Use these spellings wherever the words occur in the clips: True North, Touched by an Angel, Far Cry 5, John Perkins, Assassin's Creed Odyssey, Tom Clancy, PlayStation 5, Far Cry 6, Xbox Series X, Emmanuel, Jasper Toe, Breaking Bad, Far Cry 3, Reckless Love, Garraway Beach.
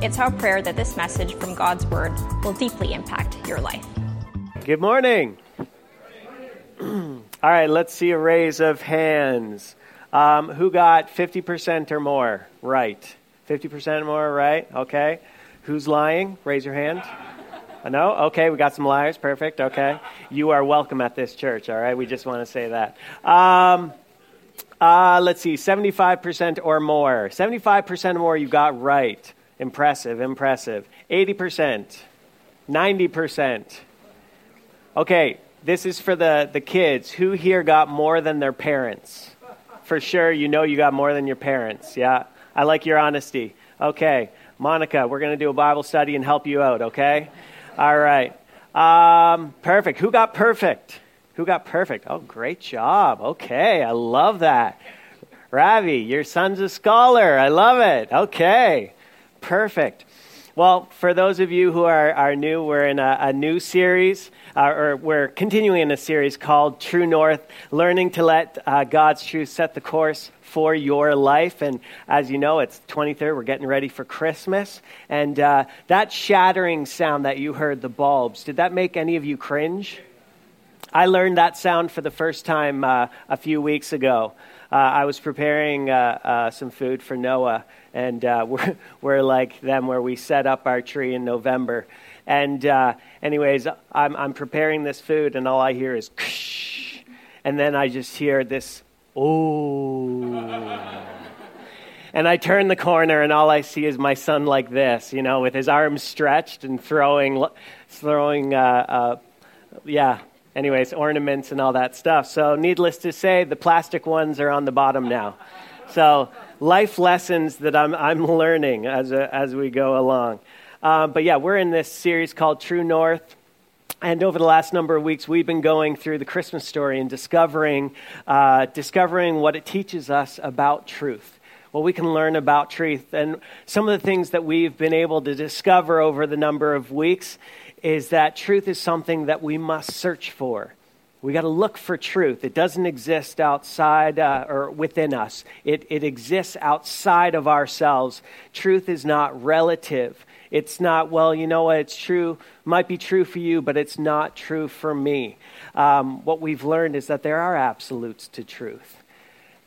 It's our prayer that this message from God's Word will deeply impact your life. Good morning. All right, let's see a raise of hands. Who got 50% or more right? 50% more right? Okay. Who's lying? Raise your hand. No? Okay, we got some liars. Perfect. Okay. You are welcome at this church, all right? We just want to say that. Let's see, 75% or more. 75% or more you got right. Impressive, impressive. 80%, 90%. Okay, this is for the kids. Who here got more than their parents? For sure, you know you got more than your parents. Yeah, I like your honesty. Okay, Monica, we're going to do a Bible study and help you out, okay? All right. Perfect. Who got perfect? Who got perfect? Oh, great job. Okay. I love that. Ravi, your son's a scholar. I love it. Okay. Perfect. Well, for those of you who are new, we're in a new series, or we're continuing in a series called True North, learning to let God's truth set the course for your life. And as you know, it's 23rd. We're getting ready for Christmas. And that shattering sound that you heard, the bulbs, did that make any of you cringe? I learned that sound for the first time a few weeks ago. I was preparing some food for Noah, and we're like them where we set up our tree in November. And anyways, I'm preparing this food, and all I hear is ksh, and then I just hear this, oh. And I turn the corner, and all I see is my son like this, you know, with his arms stretched and throwing. Anyways, ornaments and all that stuff. So needless to say, the plastic ones are on the bottom now. So life lessons that I'm learning as we go along. But yeah, we're in this series called True North. And over the last number of weeks, we've been going through the Christmas story and discovering what it teaches us about truth. Well, we can learn about truth. And some of the things that we've been able to discover over the number of weeks is that truth is something that we must search for. We got to look for truth. It doesn't exist outside or within us. It exists outside of ourselves. Truth is not relative. It's not, well, you know what, it's true, might be true for you, but it's not true for me. What we've learned is that there are absolutes to truth.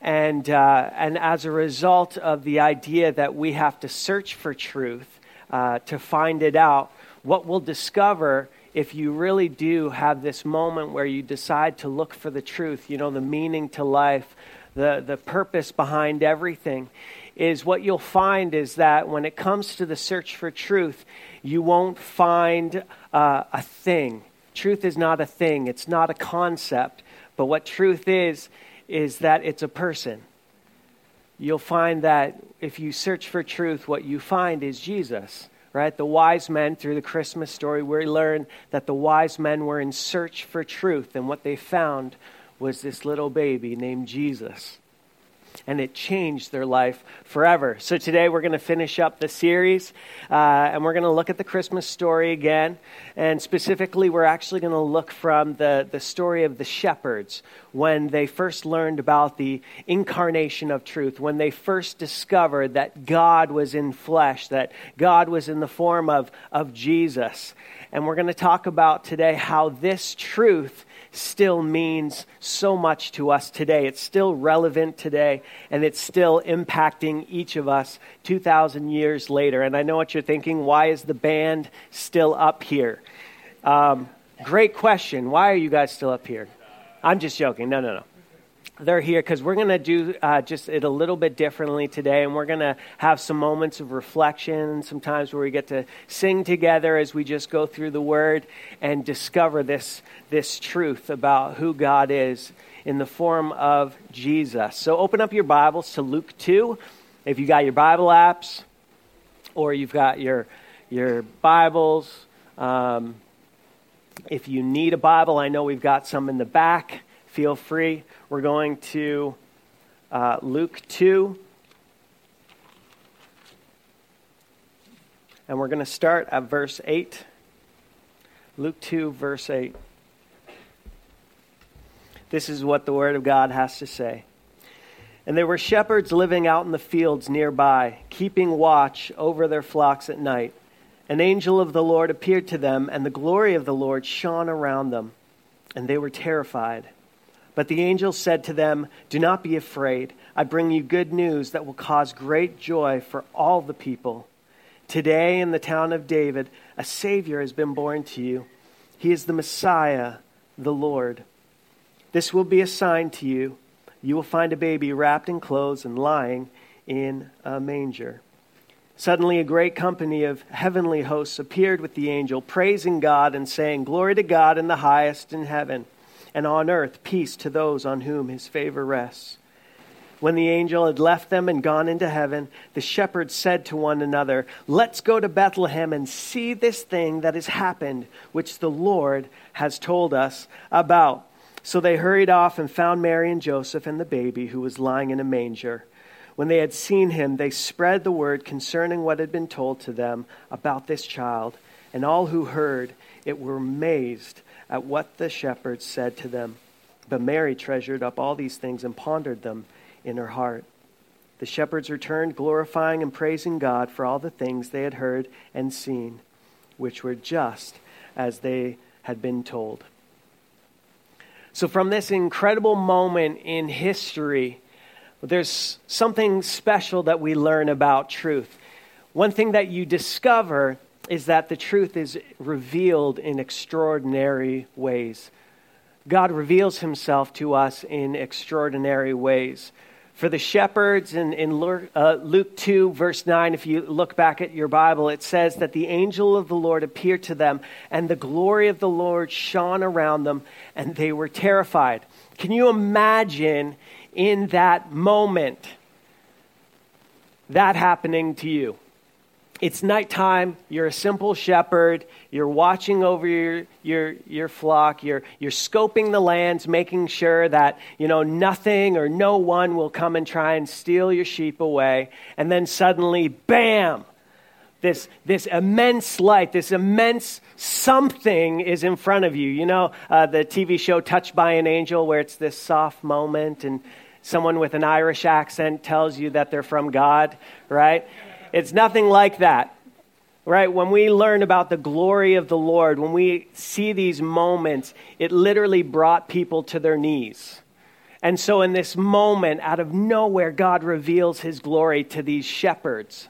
And as a result of the idea that we have to search for truth to find it out, what we'll discover if you really do have this moment where you decide to look for the truth, you know, the meaning to life, the purpose behind everything, is what you'll find is that when it comes to the search for truth, you won't find a thing. Truth is not a thing. It's not a concept. But what truth is that it's a person. You'll find that if you search for truth, what you find is Jesus, right? The wise men, through the Christmas story, we learn that the wise men were in search for truth, and what they found was this little baby named Jesus. And it changed their life forever. So today we're going to finish up the series, and we're going to look at the Christmas story again. And specifically, we're actually going to look from the story of the shepherds when they first learned about the incarnation of truth, when they first discovered that God was in flesh, that God was in the form of Jesus. And we're going to talk about today how this truth still means so much to us today. It's still relevant today, and it's still impacting each of us 2,000 years later. And I know what you're thinking, why is the band still up here? Great question. Why are you guys still up here? I'm just joking. No. They're here because we're going to do just it a little bit differently today, and we're going to have some moments of reflection, sometimes where we get to sing together as we just go through the Word and discover this truth about who God is in the form of Jesus. So open up your Bibles to Luke 2. If you got your Bible apps or you've got your Bibles, If you need a Bible, I know we've got some in the back. Feel free. We're going to Luke 2. And we're going to start at verse 8. Luke 2, verse 8. This is what the Word of God has to say. And there were shepherds living out in the fields nearby, keeping watch over their flocks at night. An angel of the Lord appeared to them, and the glory of the Lord shone around them, and they were terrified. But the angel said to them, "Do not be afraid. I bring you good news that will cause great joy for all the people. Today in the town of David, a Savior has been born to you. He is the Messiah, the Lord. This will be a sign to you. You will find a baby wrapped in clothes and lying in a manger." Suddenly a great company of heavenly hosts appeared with the angel, praising God and saying, "Glory to God in the highest in heaven, and on earth peace to those on whom his favor rests." When the angel had left them and gone into heaven, the shepherds said to one another, "Let's go to Bethlehem and see this thing that has happened, which the Lord has told us about." So they hurried off and found Mary and Joseph and the baby who was lying in a manger. When they had seen him, they spread the word concerning what had been told to them about this child. And all who heard it were amazed at what the shepherds said to them. But Mary treasured up all these things and pondered them in her heart. The shepherds returned, glorifying and praising God for all the things they had heard and seen, which were just as they had been told. So from this incredible moment in history, there's something special that we learn about truth. One thing that you discover is that the truth is revealed in extraordinary ways. God reveals himself to us in extraordinary ways. For the shepherds in Luke 2, verse 9, if you look back at your Bible, it says that the angel of the Lord appeared to them, and the glory of the Lord shone around them, and they were terrified. Can you imagine in that moment that happening to you? It's nighttime, you're a simple shepherd, you're watching over your flock, you're scoping the lands, making sure that, nothing or no one will come and try and steal your sheep away. And then suddenly, bam, this immense light, this immense something is in front of you. The TV show Touched by an Angel, where it's this soft moment and someone with an Irish accent tells you that they're from God, right? It's nothing like that, right? When we learn about the glory of the Lord, when we see these moments, it literally brought people to their knees. And so in this moment, out of nowhere, God reveals his glory to these shepherds.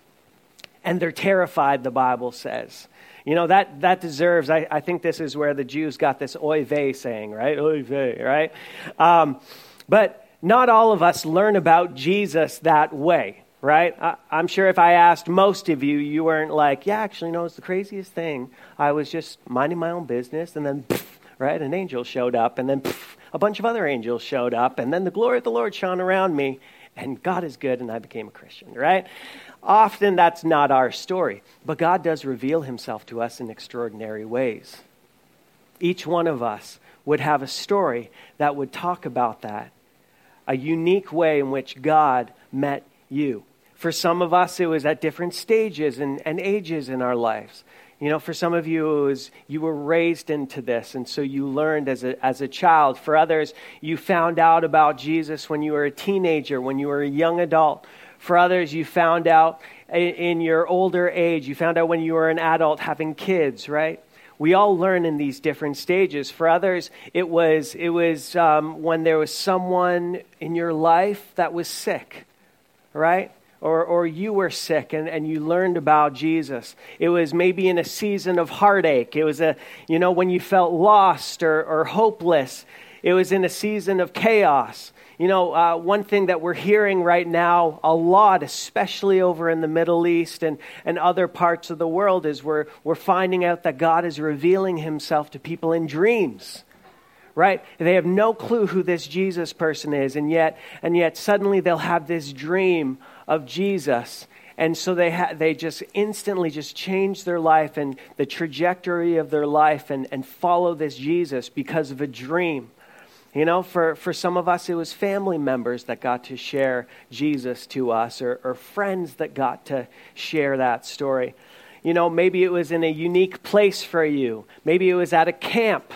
And they're terrified, the Bible says. That deserves, I think this is where the Jews got this oy vey saying, right? Oy vey, right? But not all of us learn about Jesus that way. Right? I'm sure if I asked most of you, you weren't like, yeah, actually, no, it's the craziest thing. I was just minding my own business, and then, pff, right, an angel showed up, and then pff, a bunch of other angels showed up, and then the glory of the Lord shone around me, and God is good, and I became a Christian, right? Often that's not our story, but God does reveal himself to us in extraordinary ways. Each one of us would have a story that would talk about that, a unique way in which God met you. For some of us, it was at different stages and ages in our lives. For some of you, it was, you were raised into this, and so you learned as a child. For others, you found out about Jesus when you were a teenager, when you were a young adult. For others, you found out in your older age. You found out when you were an adult having kids, right? We all learn in these different stages. For others, it was when there was someone in your life that was sick, right? Or you were sick and you learned about Jesus. It was maybe in a season of heartache. It was when you felt lost or hopeless. It was in a season of chaos. One thing that we're hearing right now a lot, especially over in the Middle East and other parts of the world, is we're finding out that God is revealing himself to people in dreams. Right? They have no clue who this Jesus person is, and yet suddenly they'll have this dream of Jesus, And so they just instantly just change their life and the trajectory of their life and follow this Jesus because of a dream. You know, for some of us, it was family members that got to share Jesus to us or friends that got to share that story. You know, maybe it was in a unique place for you. Maybe it was at a camp,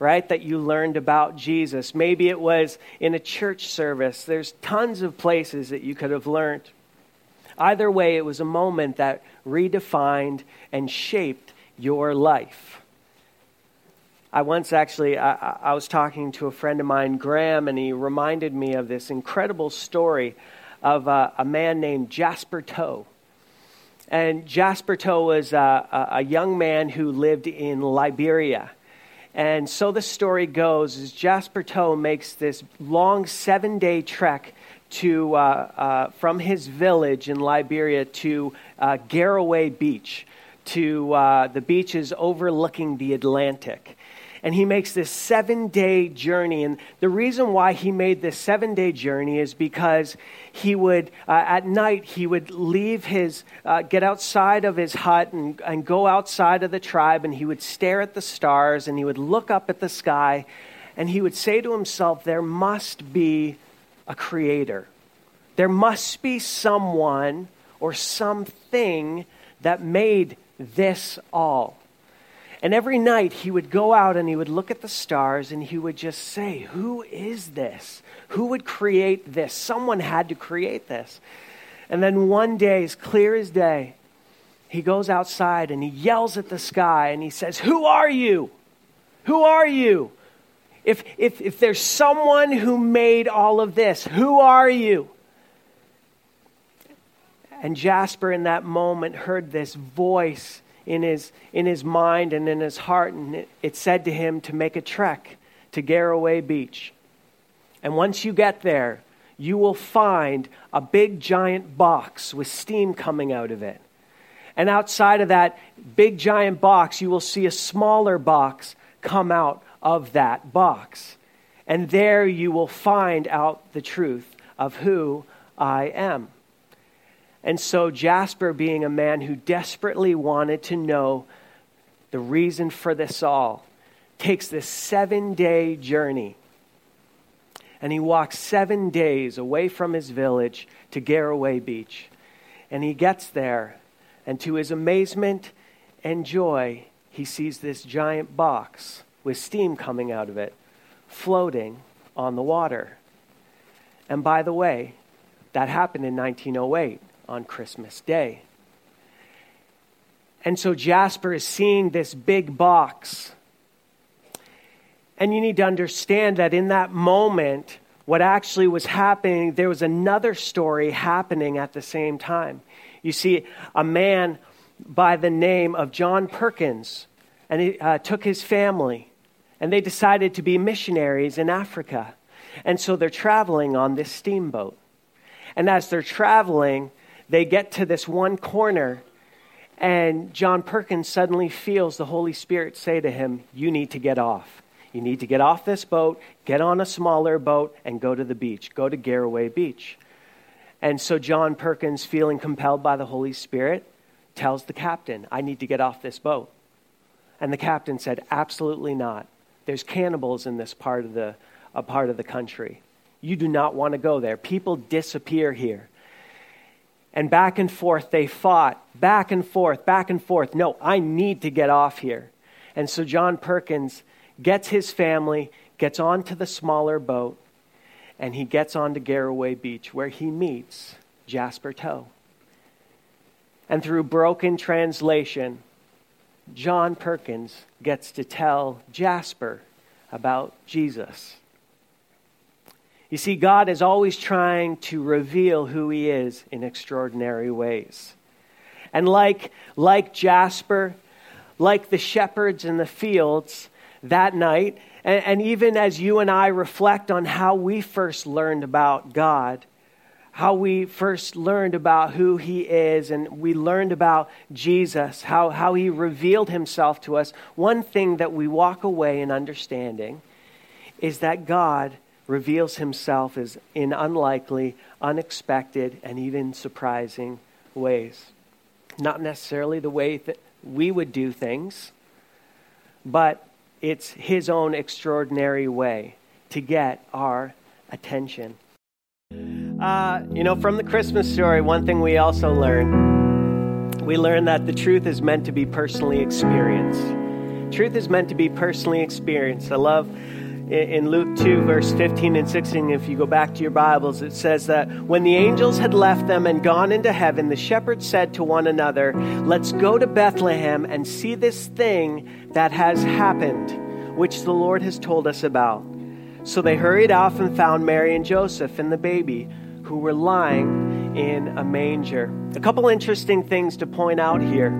right, that you learned about Jesus. Maybe it was in a church service. There's tons of places that you could have learned. Either way, it was a moment that redefined and shaped your life. I once actually, I was talking to a friend of mine, Graham, and he reminded me of this incredible story of a man named Jasper Toe. And Jasper Toe was a young man who lived in Liberia. And so the story goes is Jasper Toe makes this long 7-day trek to from his village in Liberia to Garraway Beach, to the beaches overlooking the Atlantic. And he makes this 7-day journey. And the reason why he made this 7-day journey is because he would, at night, he would leave his, get outside of his hut and go outside of the tribe. And he would stare at the stars and he would look up at the sky. And he would say to himself, there must be a creator. There must be someone or something that made this all. And every night he would go out and he would look at the stars and he would just say, who is this? Who would create this? Someone had to create this. And then one day, as clear as day, he goes outside and he yells at the sky and he says, who are you? Who are you? If there's someone who made all of this, who are you? And Jasper in that moment heard this voice in his mind and in his heart, and it said to him to make a trek to Garraway Beach. And once you get there, you will find a big giant box with steam coming out of it. And outside of that big giant box, you will see a smaller box come out of that box. And there you will find out the truth of who I am. And so Jasper, being a man who desperately wanted to know the reason for this all, takes this 7-day journey. And he walks 7 days away from his village to Garraway Beach. And he gets there, and to his amazement and joy, he sees this giant box with steam coming out of it, floating on the water. And by the way, that happened in 1908. On Christmas Day. And so Jasper is seeing this big box. And you need to understand that in that moment, what actually was happening, there was another story happening at the same time. You see, a man by the name of John Perkins, and he took his family, and they decided to be missionaries in Africa. And so they're traveling on this steamboat. And as they're traveling, they get to this one corner, and John Perkins suddenly feels the Holy Spirit say to him, you need to get off. You need to get off this boat, get on a smaller boat, and go to the beach. Go to Garraway Beach. And so John Perkins, feeling compelled by the Holy Spirit, tells the captain, I need to get off this boat. And the captain said, absolutely not. There's cannibals in this part of the country. You do not want to go there. People disappear here. And back and forth, they fought. Back and forth, back and forth. No, I need to get off here. And so John Perkins gets his family, gets onto the smaller boat, and he gets onto Garraway Beach where he meets Jasper Toe. And through broken translation, John Perkins gets to tell Jasper about Jesus. You see, God is always trying to reveal who he is in extraordinary ways. And like Jasper, like the shepherds in the fields that night, and even as you and I reflect on how we first learned about God, how we first learned about who he is, and we learned about Jesus, how he revealed himself to us, one thing that we walk away in understanding is that God reveals himself as in unlikely, unexpected, and even surprising ways. Not necessarily the way that we would do things, but it's his own extraordinary way to get our attention. From the Christmas story, one thing we also learn that the truth is meant to be personally experienced. Truth is meant to be personally experienced. I love in Luke 2, verse 15 and 16, if you go back to your Bibles, it says that when the angels had left them and gone into heaven, the shepherds said to one another, "Let's go to Bethlehem and see this thing that has happened, which the Lord has told us about." So they hurried off and found Mary and Joseph and the baby, who were lying in a manger. A couple interesting things to point out here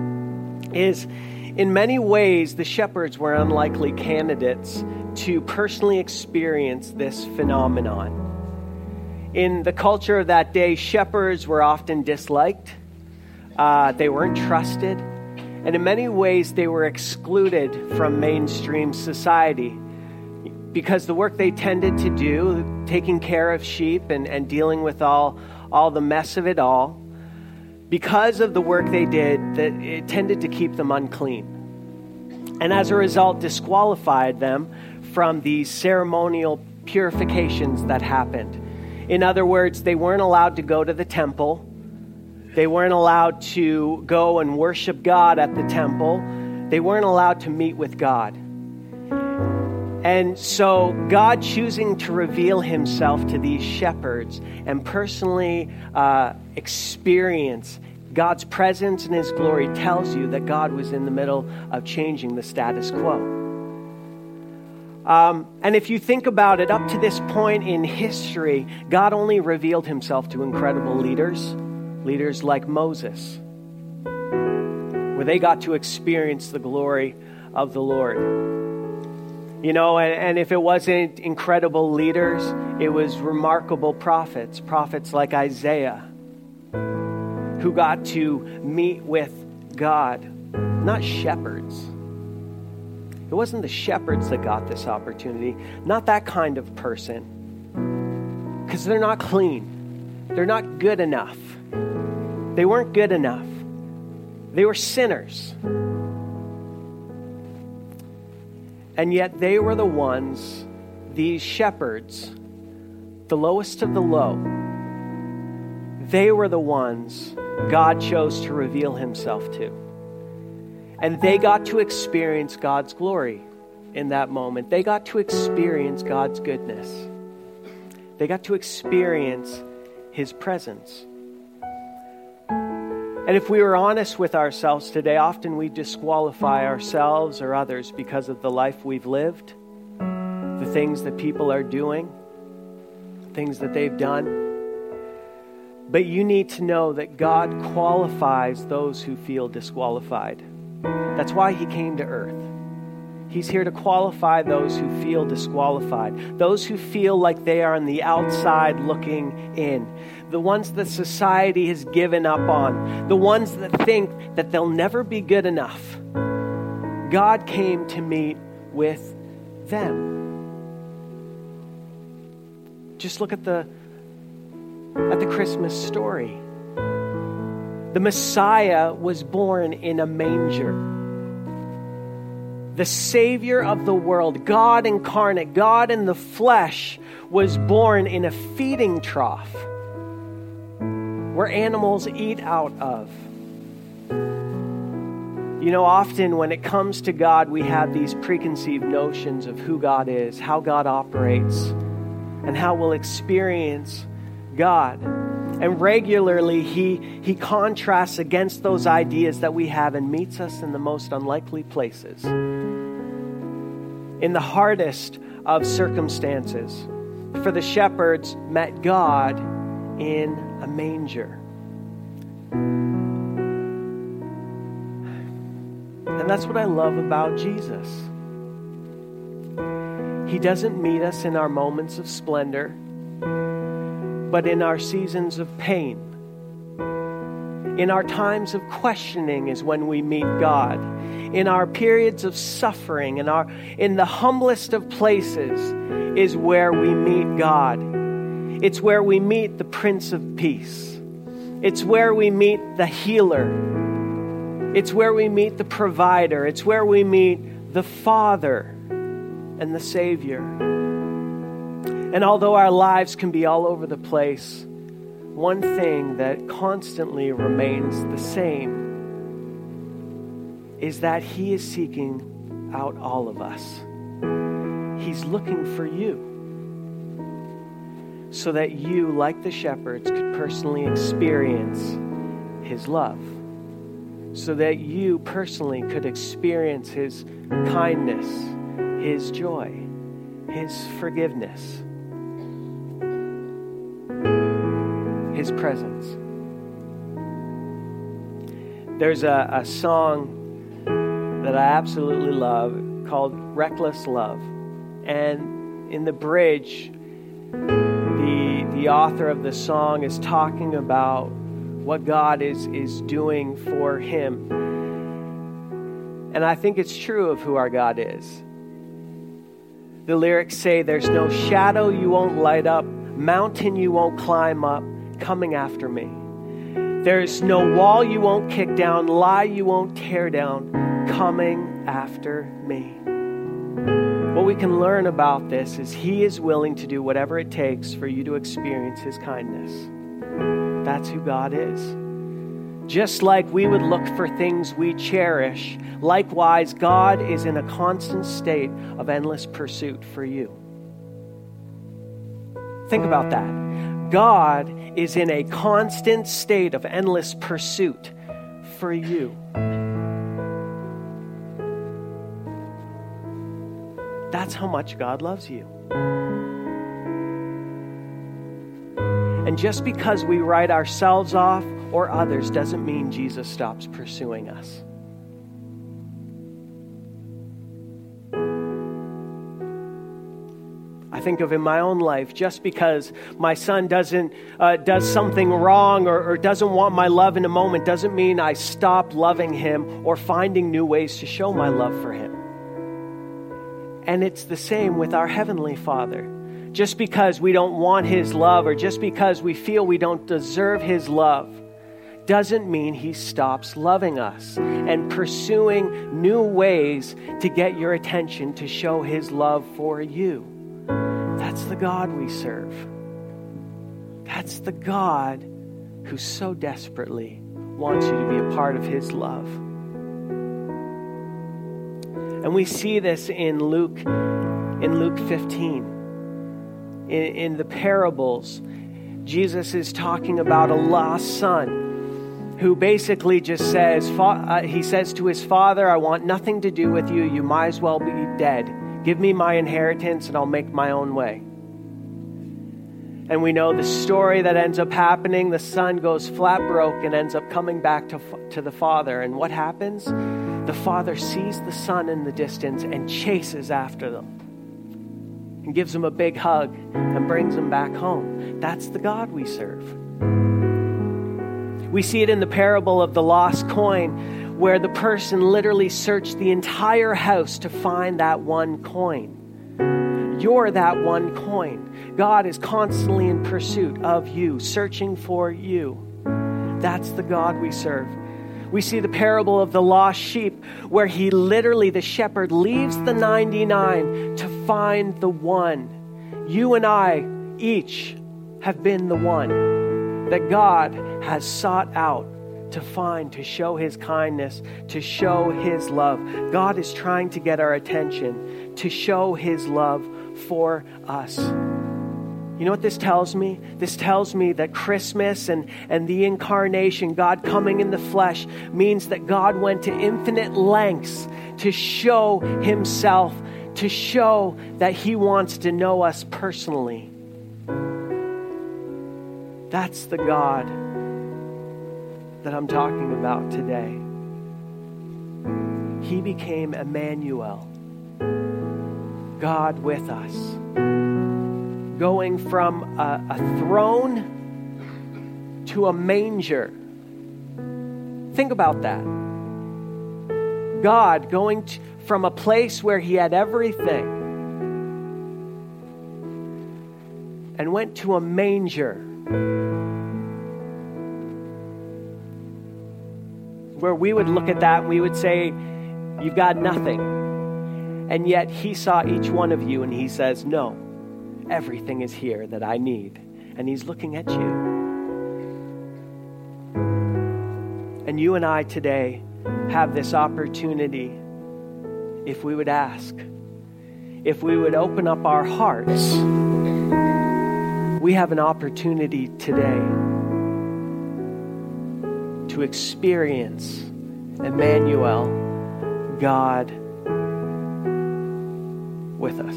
is, in many ways, the shepherds were unlikely candidates to personally experience this phenomenon. In the culture of that day, shepherds were often disliked. They weren't trusted. And in many ways, they were excluded from mainstream society because the work they tended to do, taking care of sheep and dealing with all the mess of it all, because of the work they did, that it tended to keep them unclean. And as a result, disqualified them from these ceremonial purifications that happened. In other words, they weren't allowed to go to the temple. They weren't allowed to go and worship God at the temple. They weren't allowed to meet with God. And so God choosing to reveal himself to these shepherds and personally experience God's presence and his glory tells you that God was in the middle of changing the status quo. And if you think about it, up to this point in history, God only revealed himself to incredible leaders like Moses, where they got to experience the glory of the Lord. You know, and if it wasn't incredible leaders, it was remarkable prophets like Isaiah, who got to meet with God, not shepherds. It wasn't the shepherds that got this opportunity, not that kind of person, because they're not clean. They're not good enough. They weren't good enough. They were sinners. And yet they were the ones, these shepherds, the lowest of the low, they were the ones God chose to reveal himself to. And they got to experience God's glory in that moment. They got to experience God's goodness. They got to experience his presence. And if we were honest with ourselves today, often we disqualify ourselves or others because of the life we've lived, the things that people are doing, things that they've done. But you need to know that God qualifies those who feel disqualified. That's why he came to earth. He's here to qualify those who feel disqualified, those who feel like they are on the outside looking in, the ones that society has given up on, the ones that think that they'll never be good enough. God came to meet with them. Just look at the Christmas story. The Messiah was born in a manger. The Savior of the world, God incarnate, God in the flesh, was born in a feeding trough where animals eat out of. You know, often when it comes to God, we have these preconceived notions of who God is, how God operates, and how we'll experience God. And regularly, he contrasts against those ideas that we have and meets us in the most unlikely places, in the hardest of circumstances. For the shepherds met God in a manger. And that's what I love about Jesus. He doesn't meet us in our moments of splendor, but in our seasons of pain. In our times of questioning is when we meet God. In our periods of suffering, in the humblest of places is where we meet God. It's where we meet the Prince of Peace. It's where we meet the healer. It's where we meet the provider. It's where we meet the Father and the Savior. And although our lives can be all over the place, one thing that constantly remains the same is that He is seeking out all of us. He's looking for you so that you, like the shepherds, could personally experience His love, so that you personally could experience His kindness, His joy, His forgiveness, His presence. There's a song that I absolutely love called Reckless Love. And in the bridge, the author of the song is talking about what God is doing for him. And I think it's true of who our God is. The lyrics say, "There's no shadow you won't light up, mountain you won't climb up, coming after me. There's no wall you won't kick down, lie you won't tear down, coming after me." What we can learn about this is He is willing to do whatever it takes for you to experience His kindness. That's who God is. Just like we would look for things we cherish, likewise, God is in a constant state of endless pursuit for you. Think about that. God is in a constant state of endless pursuit for you. That's how much God loves you. And just because we write ourselves off or others doesn't mean Jesus stops pursuing us. I think of in my own life, just because my son does something wrong or doesn't want my love in a moment doesn't mean I stop loving him or finding new ways to show my love for him. And it's the same with our Heavenly Father. Just because we don't want His love or just because we feel we don't deserve His love doesn't mean He stops loving us and pursuing new ways to get your attention to show His love for you. That's the God we serve. That's the God who so desperately wants you to be a part of His love. And we see this in Luke 15. In the parables, Jesus is talking about a lost son who basically just says, he says to his father, "I want nothing to do with you. You might as well be dead. Give me my inheritance and I'll make my own way." And we know the story that ends up happening. The son goes flat broke and ends up coming back to the father. And what happens? The father sees the son in the distance and chases after them and gives him a big hug and brings him back home. That's the God we serve. We see it in the parable of the lost coin, where the person literally searched the entire house to find that one coin. You're that one coin. God is constantly in pursuit of you, searching for you. That's the God we serve. We see the parable of the lost sheep, where the shepherd leaves the 99 to find the one. You and I each have been the one that God has sought out to find, to show His kindness, to show His love. God is trying to get our attention, to show His love for us. You know what this tells me? This tells me that Christmas and the incarnation, God coming in the flesh, means that God went to infinite lengths to show Himself, to show that He wants to know us personally. That's the God that I'm talking about today. He became Emmanuel, God with us. Going from a throne to a manger. Think about that. God going from a place where He had everything and went to a manger where we would look at that and we would say, you've got nothing. And yet he saw each one of you and he says, no, everything is here that I need. And he's looking at you. And you and I today have this opportunity, if we would ask, if we would open up our hearts, we have an opportunity today to experience Emmanuel, God with us.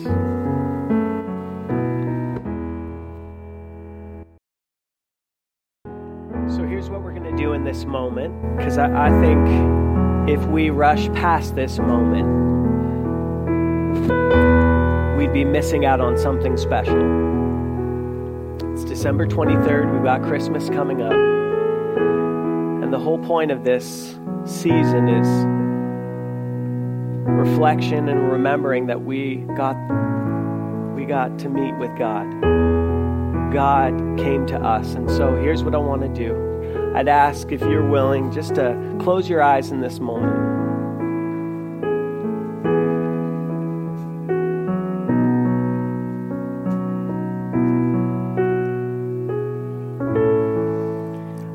This moment, because I think if we rush past this moment, we'd be missing out on something special. It's December 23rd, we've got Christmas coming up, and the whole point of this season is reflection and remembering that we got to meet with God. God came to us, and so here's what I want to do. I'd ask if you're willing just to close your eyes in this moment.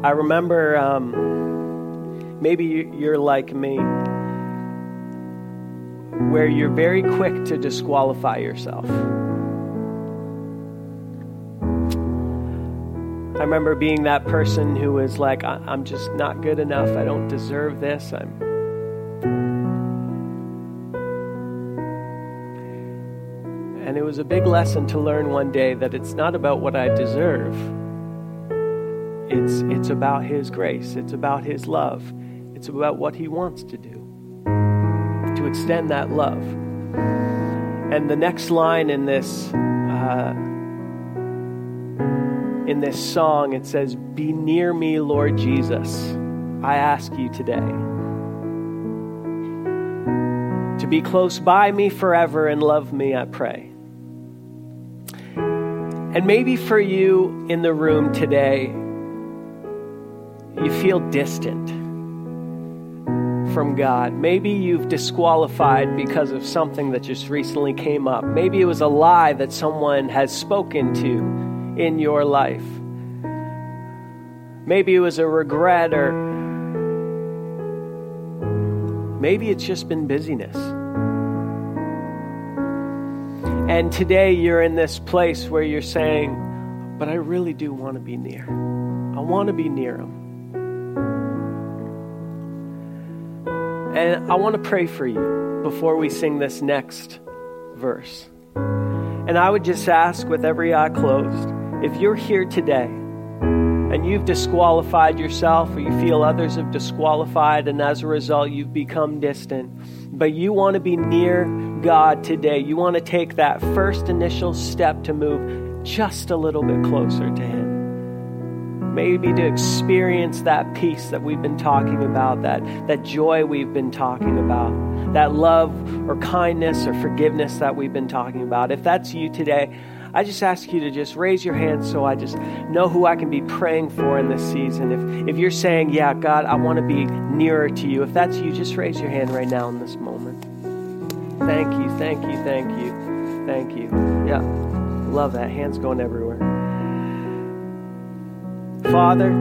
I remember, maybe you're like me, where you're very quick to disqualify yourself. I remember being that person who was like, I'm just not good enough. I don't deserve this. And it was a big lesson to learn one day that it's not about what I deserve. It's about His grace. It's about His love. It's about what He wants to do, to extend that love. And the next line in this in this song, it says, be near me, Lord Jesus, I ask you today. To be close by me forever and love me, I pray. And maybe for you in the room today, you feel distant from God. Maybe you've disqualified because of something that just recently came up. Maybe it was a lie that someone has spoken to in your life. Maybe it was a regret, or maybe it's just been busyness. And today you're in this place where you're saying, but I really do want to be near. I want to be near Him. And I want to pray for you before we sing this next verse. And I would just ask, with every eye closed, if you're here today and you've disqualified yourself, or you feel others have disqualified, and as a result you've become distant, but you want to be near God today, you want to take that first initial step to move just a little bit closer to Him. Maybe to experience that peace that we've been talking about, that joy we've been talking about, that love or kindness or forgiveness that we've been talking about. If that's you today, I just ask you to just raise your hand so I just know who I can be praying for in this season. If you're saying, yeah, God, I want to be nearer to you. If that's you, just raise your hand right now in this moment. Thank you, thank you, thank you, thank you. Yeah, love that. Hands going everywhere. Father,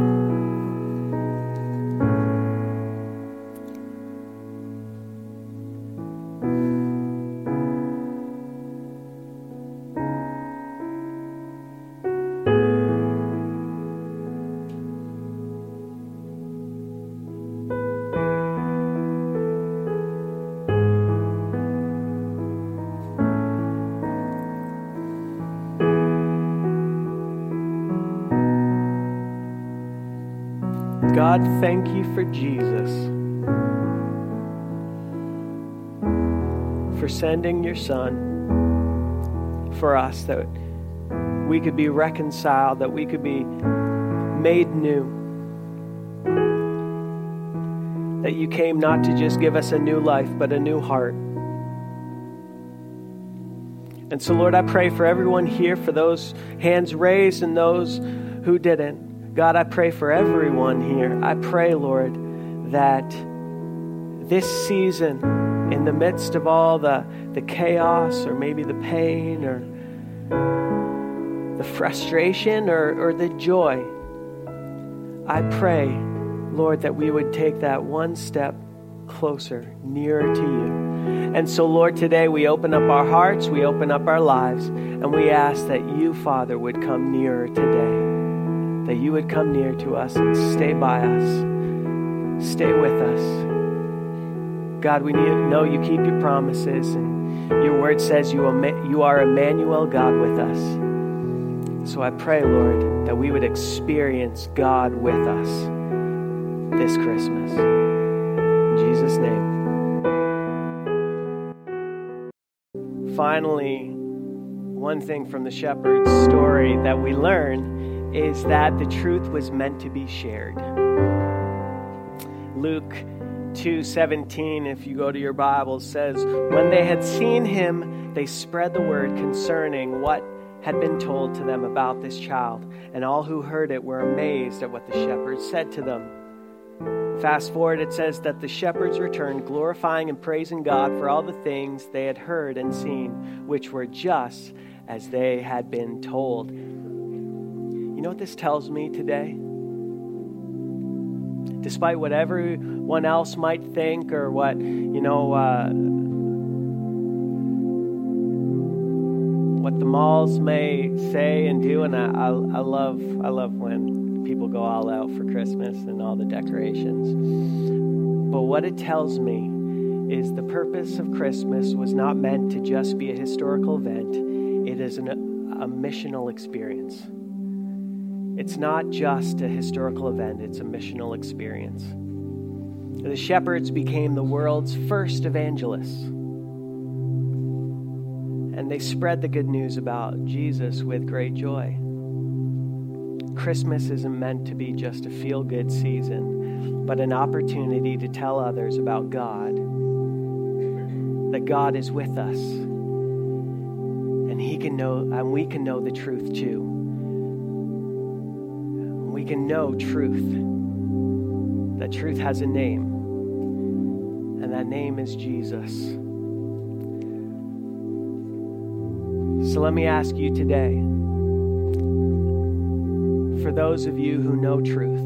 God, thank you for Jesus, for sending your Son for us, that we could be reconciled, that we could be made new, that you came not to just give us a new life, but a new heart. And so, Lord, I pray for everyone here, for those hands raised and those who didn't. God, I pray for everyone here. I pray, Lord, that this season, in the midst of all the chaos, or maybe the pain, or the frustration, or the joy, I pray, Lord, that we would take that one step closer, nearer to you. And so, Lord, today we open up our hearts, we open up our lives, and we ask that you, Father, would come nearer today, that you would come near to us and stay by us, stay with us. God, we know you keep your promises, and your word says you are Emmanuel, God with us. So I pray, Lord, that we would experience God with us this Christmas. In Jesus' name. Finally, one thing from the shepherd's story that we learn is that the truth was meant to be shared. Luke 2:17, if you go to your Bible, says, when they had seen him, they spread the word concerning what had been told to them about this child, and all who heard it were amazed at what the shepherds said to them. Fast forward, it says that the shepherds returned, glorifying and praising God for all the things they had heard and seen, which were just as they had been told. You know what this tells me today? Despite what everyone else might think, or what, what the malls may say and do, and I love when people go all out for Christmas and all the decorations. But what it tells me is the purpose of Christmas was not meant to just be a historical event. It is a missional experience. It's not just a historical event, it's a missional experience. The shepherds became the world's first evangelists. And they spread the good news about Jesus with great joy. Christmas isn't meant to be just a feel-good season, but an opportunity to tell others about God. That God is with us. And we can know the truth too. We can know truth, that truth has a name, and that name is Jesus. So let me ask you today, for those of you who know truth,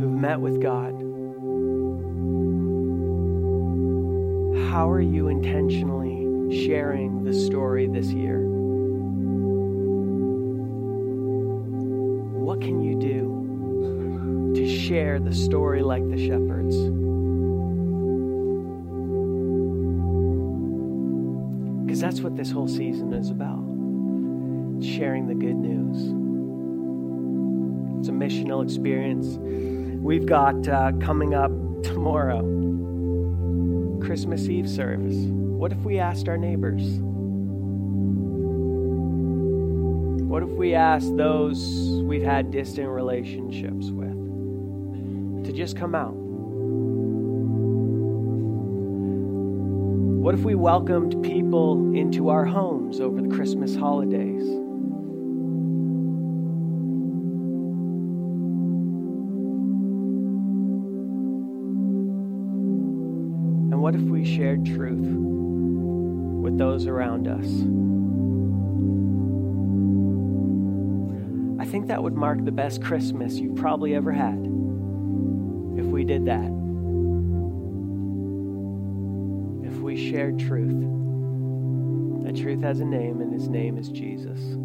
who've met with God, how are you intentionally sharing the story this year? What can you do to share the story like the shepherds? Because that's what this whole season is about. Sharing the good news. It's a missional experience. We've got coming up tomorrow, Christmas Eve service. What if we asked our neighbors? What if we asked those we've had distant relationships with to just come out? What if we welcomed people into our homes over the Christmas holidays? And what if we shared truth with those around us? I think that would mark the best Christmas you've probably ever had if we did that. If we shared truth. That truth has a name, and his name is Jesus.